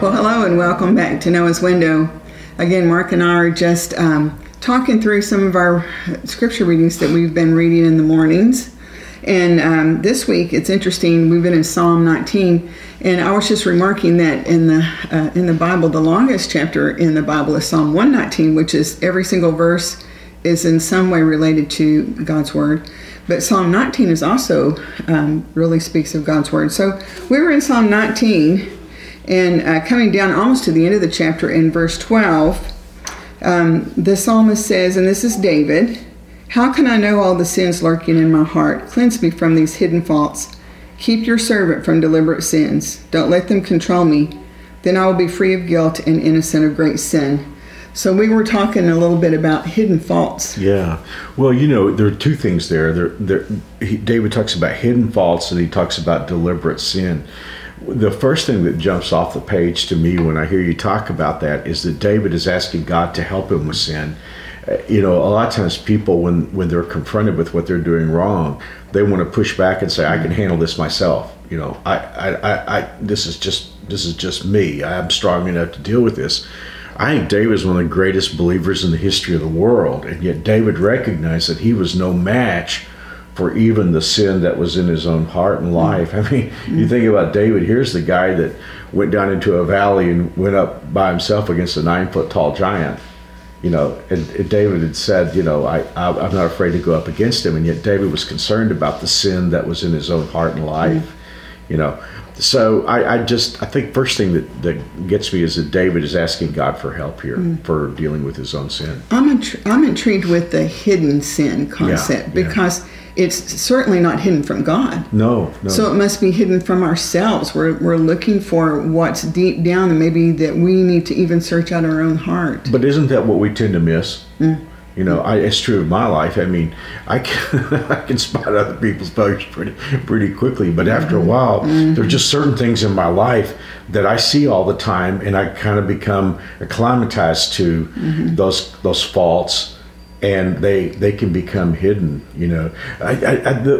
Well, hello and welcome back to Noah's Window. Again, Mark and I are just talking through some of our scripture readings that we've been reading in the mornings. And this week, it's interesting, we've been in Psalm 19, and I was just remarking that in the Bible, the longest chapter in the Bible is Psalm 119, which is every single verse is in some way related to God's Word. But Psalm 19 is also really speaks of God's Word. So we were in Psalm 19, and coming down almost to the end of the chapter in verse 12, the psalmist says, and this is David, "How can I know all the sins lurking in my heart? Cleanse me from these hidden faults. Keep your servant from deliberate sins. Don't let them control me. Then I will be free of guilt and innocent of great sin." So we were talking a little bit about hidden faults. Yeah. Well, you know, there are two things there. David talks about hidden faults and he talks about deliberate sin. The first thing that jumps off the page to me when I hear you talk about that is that David is asking God to help him with sin. You know, a lot of times people, when they're confronted with what they're doing wrong, they want to push back and say, "I can handle this myself. You know, this is just me. I'm strong enough to deal with this." I think David is one of the greatest believers in the history of the world, and yet David recognized that he was no match for even the sin that was in his own heart and life. I mean, you think about David, here's the guy that went down into a valley and went up by himself against a 9-foot-tall giant. You know, and David had said, you know, I'm not afraid to go up against him, and yet David was concerned about the sin that was in his own heart and life. You know, so I think first thing that gets me is that David is asking God for help here for dealing with his own sin. I'm intrigued with the hidden sin concept because it's certainly not hidden from God. No. So it must be hidden from ourselves. We're looking for what's deep down and maybe that we need to even search out our own heart. But isn't that what we tend to miss? You know, it's true in my life. I mean, I can spot other people's bugs pretty quickly, but after a while, there are just certain things in my life that I see all the time, and I kind of become acclimatized to those faults, and they can become hidden. You know,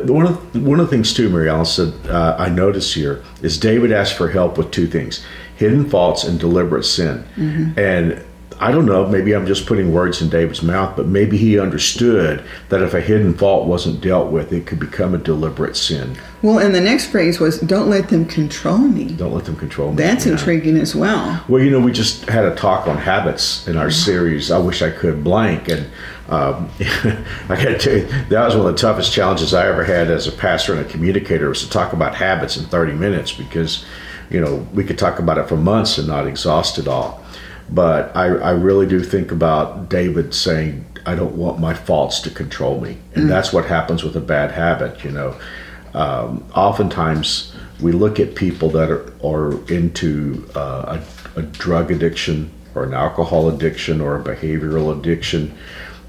one of the things too, Mary Alice said, I notice here is David asked for help with two things: hidden faults and deliberate sin, and I don't know, maybe I'm just putting words in David's mouth, but maybe he understood that if a hidden fault wasn't dealt with, it could become a deliberate sin. Well, and the next phrase was, "Don't let them control me." Don't let them control me. That's intriguing as well. Well, you know, we just had a talk on habits in our series, I Wish I Could Blank, and I got to tell you, that was one of the toughest challenges I ever had as a pastor and a communicator, was to talk about habits in 30 minutes because, you know, we could talk about it for months and not exhaust it all. But I really do think about David saying, "I don't want my faults to control me." And that's what happens with a bad habit, you know. Oftentimes, we look at people that are into a drug addiction or an alcohol addiction or a behavioral addiction,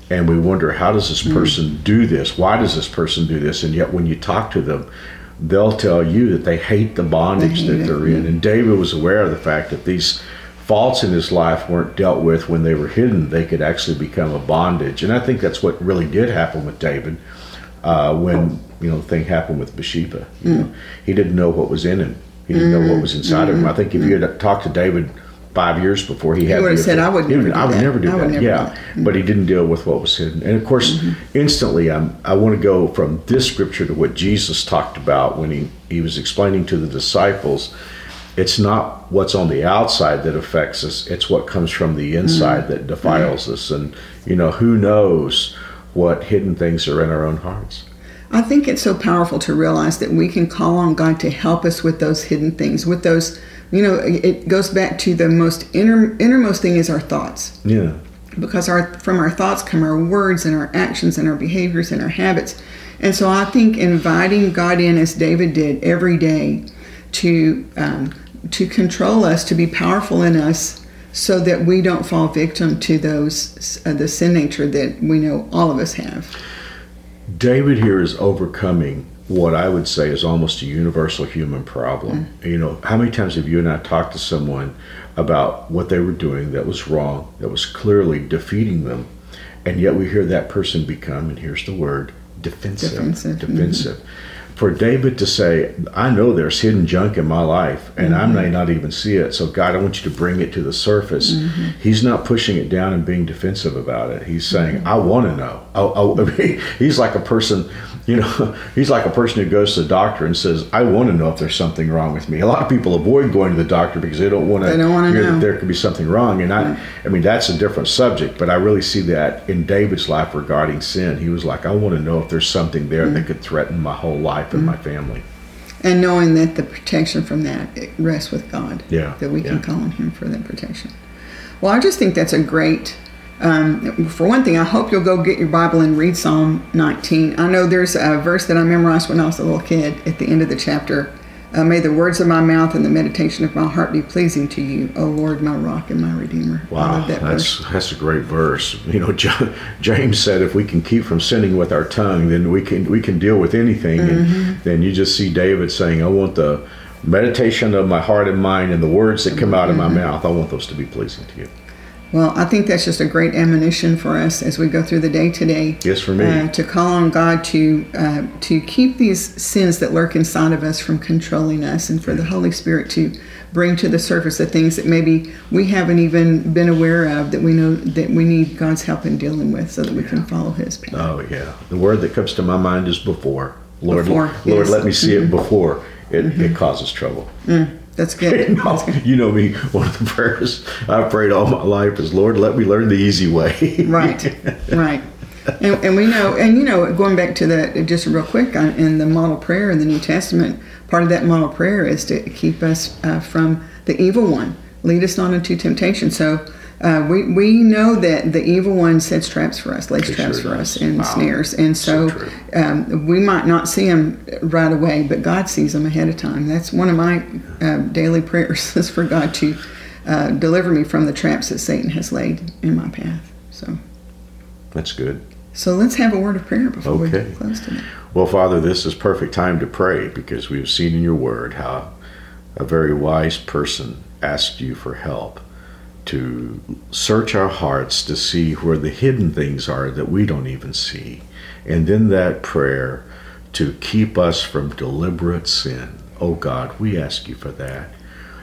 and we wonder, how does this person do this? Why does this person do this? And yet when you talk to them, they'll tell you that they hate the bondage that they're in. And David was aware of the fact that these faults in his life weren't dealt with. When they were hidden, they could actually become a bondage, and I think that's what really did happen with David when the thing happened with Bathsheba. He didn't know what was in him. He didn't know what was inside of him. I think if you had talked to David 5 years before he had, he would have said, "I would never do that." But he didn't deal with what was hidden, and of course, instantly, I want to go from this scripture to what Jesus talked about when he was explaining to the disciples. It's not what's on the outside that affects us. It's what comes from the inside that defiles us. And, you know, who knows what hidden things are in our own hearts. I think it's so powerful to realize that we can call on God to help us with those hidden things, with those, you know, it goes back to the most innermost thing is our thoughts. Yeah. Because from our thoughts come our words and our actions and our behaviors and our habits. And so I think inviting God in, as David did every day, to control us, to be powerful in us, so that we don't fall victim to those the sin nature that we know all of us have. David here is overcoming what I would say is almost a universal human problem. You know, how many times have you and I talked to someone about what they were doing that was wrong, that was clearly defeating them, and yet we hear that person become, and here's the word, defensive. Mm-hmm. For David to say, I know there's hidden junk in my life, and mm-hmm. I may not even see it, so God, I want you to bring it to the surface. Mm-hmm. He's not pushing it down and being defensive about it. He's saying, mm-hmm. I want to know. He's like a person... he's like a person who goes to the doctor and says, I want to know if there's something wrong with me. A lot of people avoid going to the doctor because they don't want to hear that there could be something wrong. And I mean, that's a different subject, but I really see that in David's life regarding sin. He was like, I want to know if there's something there mm-hmm. that could threaten my whole life and mm-hmm. my family. And knowing that the protection from that, it rests with God. Yeah. That we can call on Him for that protection. Well, I just think that's a great... for one thing, I hope you'll go get your Bible and read Psalm 19. I know there's a verse that I memorized when I was a little kid at the end of the chapter. May the words of my mouth and the meditation of my heart be pleasing to you, O Lord, my rock and my redeemer. Wow, that's a great verse. James said if we can keep from sinning with our tongue, then we can deal with anything. Mm-hmm. And then you just see David saying, I want the meditation of my heart and mind and the words that come out of my mouth, I want those to be pleasing to you. Well, I think that's just a great admonition for us as we go through the day today. Yes, for me. To call on God to keep these sins that lurk inside of us from controlling us, and for the Holy Spirit to bring to the surface the things that maybe we haven't even been aware of, that we know that we need God's help in dealing with, so that we can follow His path. Oh, yeah. The word that comes to my mind is before. Lord, let me see it before it causes trouble. Mm. That's good. That's good. You know me, one of the prayers I've prayed all my life is, Lord, let me learn the easy way. Right. And we know, and going back to that just real quick, in the model prayer in the New Testament, part of that model prayer is to keep us from the evil one. Lead us not into temptation. So we know that the evil one sets traps for us, lays traps for us and snares. And so we might not see them right away, but God sees them ahead of time. That's one of my daily prayers, is for God to deliver me from the traps that Satan has laid in my path. So that's good. So let's have a word of prayer before we close today. Well, Father, this is perfect time to pray, because we have seen in your word how a very wise person asked you for help to search our hearts to see where the hidden things are that we don't even see. And then that prayer to keep us from deliberate sin. Oh God, we ask you for that.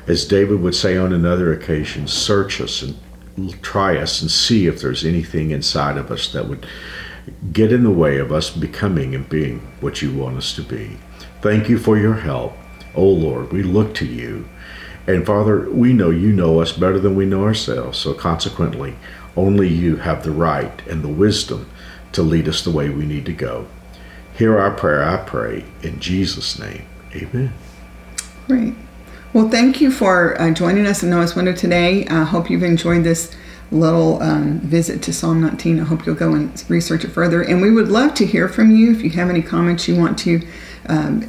As David would say on another occasion, search us and try us and see if there's anything inside of us that would get in the way of us becoming and being what you want us to be. Thank you for your help. Oh Lord, we look to you. And Father, we know you know us better than we know ourselves. So consequently, only you have the right and the wisdom to lead us the way we need to go. Hear our prayer, I pray, in Jesus' name. Amen. Great. Well, thank you for joining us in Noah's Window today. I hope you've enjoyed this little visit to Psalm 19. I hope you'll go and research it further. And we would love to hear from you if you have any comments you want to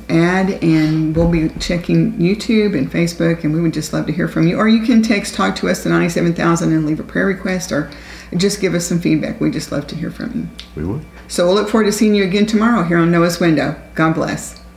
add, and we'll be checking YouTube and Facebook, and we would just love to hear from you. Or you can text Talk to Us to 97,000 and leave a prayer request, or just give us some feedback. We'd just love to hear from you. We would. So we'll look forward to seeing you again tomorrow here on Noah's Window. God bless.